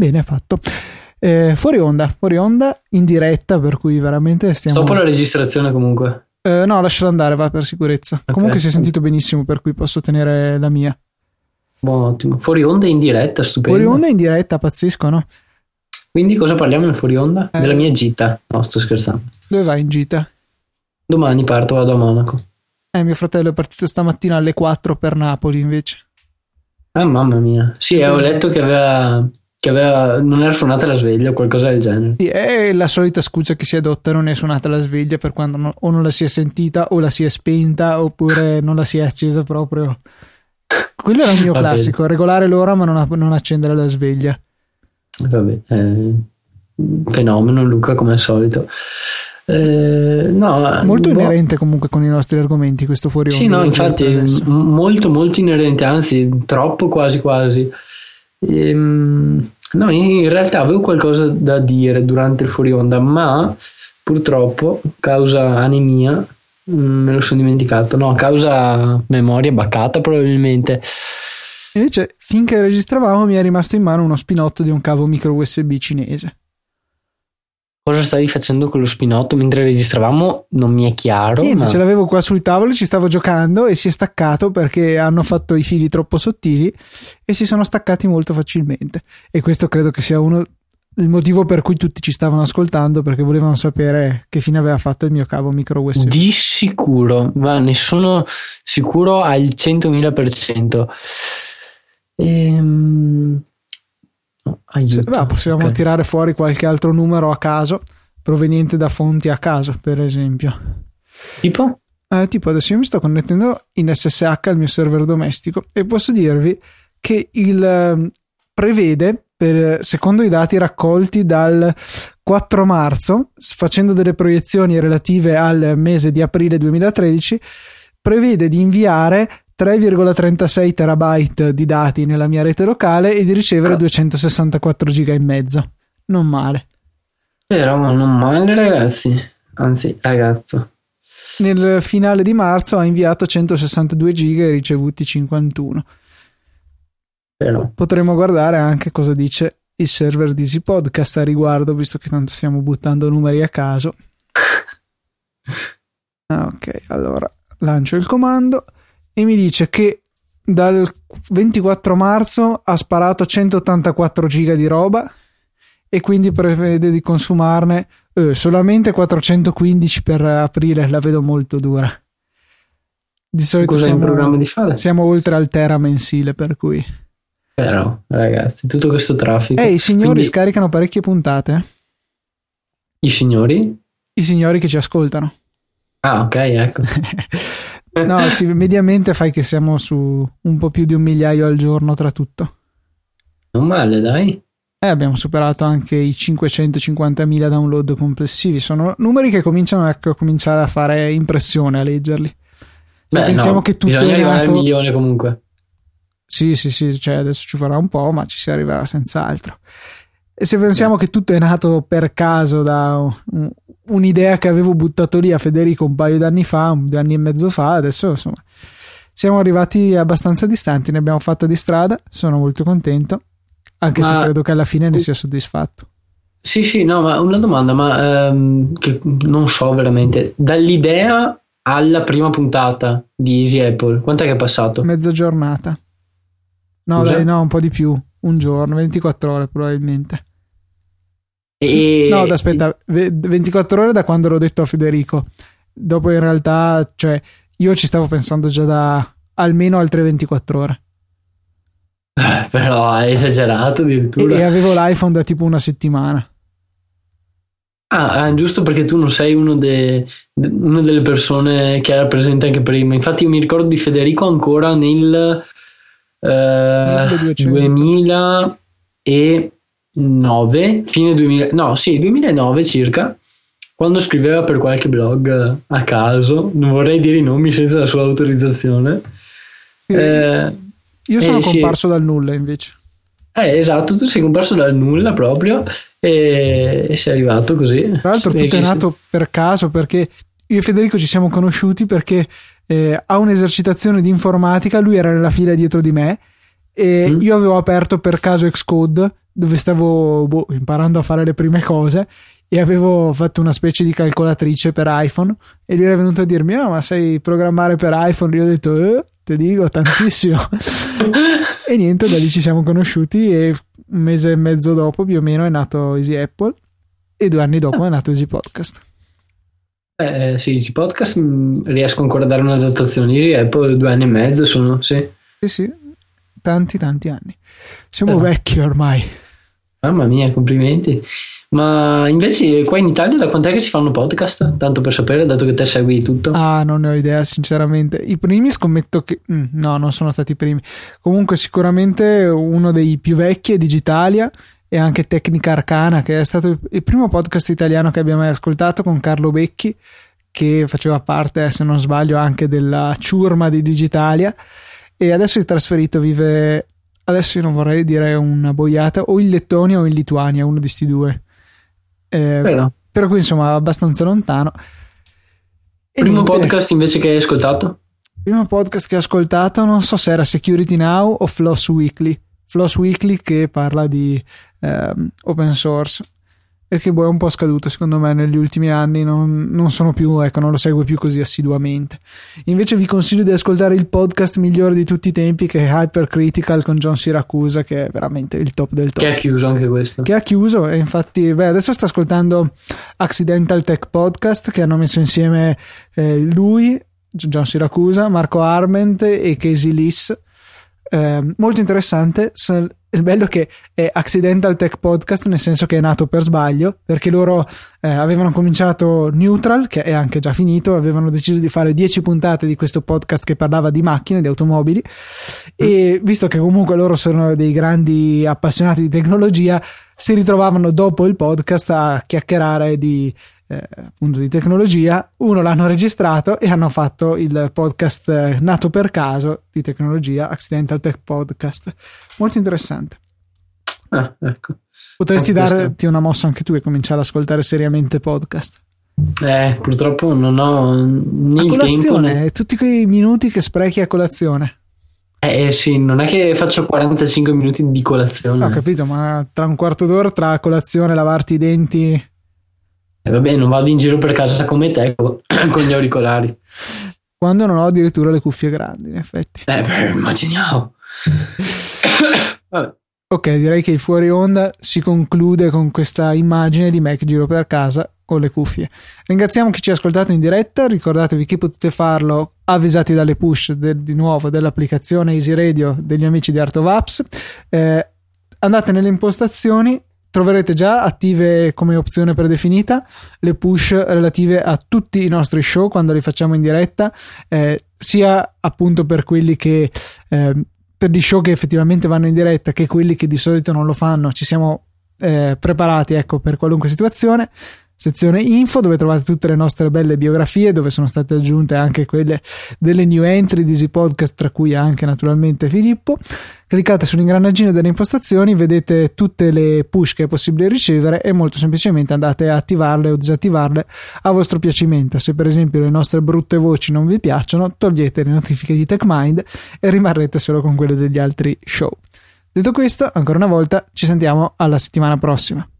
Bene, ha fatto. Fuori onda, in diretta, per cui veramente stiamo... Dopo la registrazione comunque. No, lasciala andare, va, per sicurezza. Okay. Comunque si è sentito benissimo, per cui posso tenere la mia. Buon, ottimo. Fuori onda in diretta, stupendo. Fuori onda in diretta, pazzesco, no? Quindi cosa parliamo nel fuori onda? Della mia gita. No, sto scherzando. Dove vai in gita? Domani parto, vado a Monaco. Mio fratello è partito stamattina alle 4 per Napoli, invece. Mamma mia. Sì, avevo letto che aveva non era suonata la sveglia o qualcosa del genere. Sì, è la solita scusa che si adotta, non è suonata la sveglia per quando o non la si è sentita o la si è spenta oppure non la si è accesa proprio. Quello era il mio classico, regolare l'ora ma non accendere la sveglia. Vabbè, fenomeno Luca come al solito. No, molto inerente comunque con i nostri argomenti questo fuori onda. Sì, no, infatti molto inerente, anzi troppo quasi. No, in realtà avevo qualcosa da dire durante il fuori onda, ma purtroppo causa anemia me lo sono dimenticato, no, causa memoria baccata probabilmente. Invece finché registravamo mi è rimasto in mano uno spinotto di un cavo micro USB cinese. Cosa stavi facendo con lo spinotto mentre registravamo? Non mi è chiaro. Niente, ma... ce l'avevo qua sul tavolo, ci stavo giocando e si è staccato perché hanno fatto i fili troppo sottili e si sono staccati molto facilmente. E questo credo che sia il motivo per cui tutti ci stavano ascoltando, perché volevano sapere che fine aveva fatto il mio cavo micro USB. Di sicuro, ma ne sono sicuro al 100.000%. Aiuto. Possiamo tirare fuori qualche altro numero a caso proveniente da fonti a caso, per esempio. Tipo adesso io mi sto connettendo in SSH al mio server domestico e posso dirvi che il prevede, secondo i dati raccolti dal 4 marzo, facendo delle proiezioni relative al mese di aprile 2013, prevede di inviare 3,36 terabyte di dati nella mia rete locale e di ricevere 264 giga e mezzo. Non male. Però non male, ragazzi. Anzi, ragazzo. Nel finale di marzo ha inviato 162 giga e ricevuti 51. Però. Potremmo guardare anche cosa dice il server di Zpodcast a riguardo, visto che tanto stiamo buttando numeri a caso. Ok, allora lancio il comando. E mi dice che dal 24 marzo ha sparato 184 giga di roba e quindi prevede di consumarne solamente 415 per aprile. La vedo molto dura. Di solito siamo oltre al tera mensile, per cui. Però ragazzi, tutto questo traffico. I signori scaricano parecchie puntate. I signori? I signori che ci ascoltano. Ah, ok, ecco. No, sì, mediamente fai che siamo su un po' più di 1,000,000 al giorno tra tutto. Non male, dai. Abbiamo superato anche i 550.000 download complessivi. Sono numeri che cominciano a fare impressione a leggerli. Beh, pensiamo che tutto bisogna arrivare al 1,000,000 comunque. Sì, cioè adesso ci farà un po', ma ci si arriverà senz'altro. E se pensiamo che tutto è nato per caso da un'idea che avevo buttato lì a Federico un paio d'anni fa, 2 anni e mezzo fa, adesso insomma siamo arrivati abbastanza distanti, ne abbiamo fatta di strada, sono molto contento, anche tu credo che alla fine ne sia soddisfatto. Sì, no, ma una domanda, che non so veramente, dall'idea alla prima puntata di Easy Apple, quant'è che è passato? Mezza giornata. No, dai, no, un po' di più, un giorno, 24 ore probabilmente. No, aspetta, 24 ore da quando l'ho detto a Federico. Dopo in realtà, cioè, io ci stavo pensando già da almeno altre 24 ore. Però hai esagerato addirittura. E avevo l'iPhone da tipo 1 settimana. Giusto, perché tu non sei una delle persone che era presente anche prima. Infatti io mi ricordo di Federico ancora nel 2009, fine 2000, no, sì, 2009 circa, quando scriveva per qualche blog a caso, non vorrei dire i nomi senza la sua autorizzazione. Io sono comparso dal nulla invece. Esatto, tu sei comparso dal nulla proprio e sei arrivato così. Tra l'altro tutto è nato per caso, perché io e Federico ci siamo conosciuti perché a un'esercitazione di informatica lui era nella fila dietro di me e io avevo aperto per caso Xcode dove stavo imparando a fare le prime cose e avevo fatto una specie di calcolatrice per iPhone e lui era venuto a dirmi: "Ah, ma sai programmare per iPhone?" Io ho detto: "Te dico, tantissimo." E niente, da lì ci siamo conosciuti e un mese e mezzo dopo più o meno è nato Easy Apple e 2 anni dopo è nato Easy Podcast. Sì, Easy Podcast riesco ancora a dare una datazione. Easy Apple 2 anni e mezzo sono, sì. Sì, sì, tanti anni. Siamo vecchi ormai. Mamma mia, complimenti. Ma invece qua in Italia da quant'è che si fanno podcast? Tanto per sapere, dato che te segui tutto. Ah, non ne ho idea sinceramente. I primi scommetto che... no, non sono stati i primi. Comunque sicuramente uno dei più vecchi è Digitalia e anche Tecnica Arcana, che è stato il primo podcast italiano che abbia mai ascoltato, con Carlo Becchi, che faceva parte, se non sbaglio, anche della ciurma di Digitalia. E adesso si è trasferito, vive... adesso io non vorrei dire una boiata, o in Lettonia o in Lituania, uno di sti due, però qui insomma abbastanza lontano. E primo podcast invece che hai ascoltato? Primo podcast che ho ascoltato non so se era Security Now o Floss Weekly. Floss Weekly, che parla di open source, perché è un po' scaduto secondo me negli ultimi anni, non sono più, ecco, non lo seguo più così assiduamente. Invece vi consiglio di ascoltare il podcast migliore di tutti i tempi, che è Hypercritical con John Siracusa, che è veramente il top del top. Che ha chiuso anche questo. Che ha chiuso, e infatti adesso sto ascoltando Accidental Tech Podcast, che hanno messo insieme lui, John Siracusa, Marco Arment e Casey Liss. Molto interessante. Il bello che è Accidental Tech Podcast, nel senso che è nato per sbaglio, perché loro avevano cominciato Neutral, che è anche già finito, avevano deciso di fare 10 puntate di questo podcast che parlava di macchine, di automobili, e visto che comunque loro sono dei grandi appassionati di tecnologia, si ritrovavano dopo il podcast a chiacchierare di appunto di tecnologia. Uno l'hanno registrato e hanno fatto il podcast nato per caso di tecnologia, Accidental Tech Podcast. Molto interessante. Ah, ecco. Potresti darti una mossa anche tu e cominciare ad ascoltare seriamente podcast. Purtroppo non ho né il tempo né... tutti quei minuti che sprechi a colazione. Sì, non è che faccio 45 minuti di colazione. Ho capito, ma tra un quarto d'ora, tra colazione, lavarti i denti... vabbè, non vado in giro per casa come te con gli auricolari. Quando non ho addirittura le cuffie grandi, in effetti. Immaginiamo. Vabbè. Ok, direi che il fuori onda si conclude con questa immagine di me che giro per casa con le cuffie. Ringraziamo chi ci ha ascoltato in diretta, ricordatevi che potete farlo avvisati dalle push di nuovo dell'applicazione Easy Radio degli amici di Art of Apps. Andate nelle impostazioni, troverete già attive come opzione predefinita le push relative a tutti i nostri show quando li facciamo in diretta, sia appunto per quelli che per gli show che effettivamente vanno in diretta, che quelli che di solito non lo fanno. Ci siamo preparati, ecco, per qualunque situazione. Sezione info, dove trovate tutte le nostre belle biografie, dove sono state aggiunte anche quelle delle new entry di Easy Podcast, tra cui anche naturalmente Filippo. Cliccate sull'ingranaggino delle impostazioni, vedete tutte le push che è possibile ricevere e molto semplicemente andate a attivarle o disattivarle a vostro piacimento. Se per esempio le nostre brutte voci non vi piacciono, togliete le notifiche di TechMind e rimarrete solo con quelle degli altri show. Detto questo, ancora una volta ci sentiamo alla settimana prossima.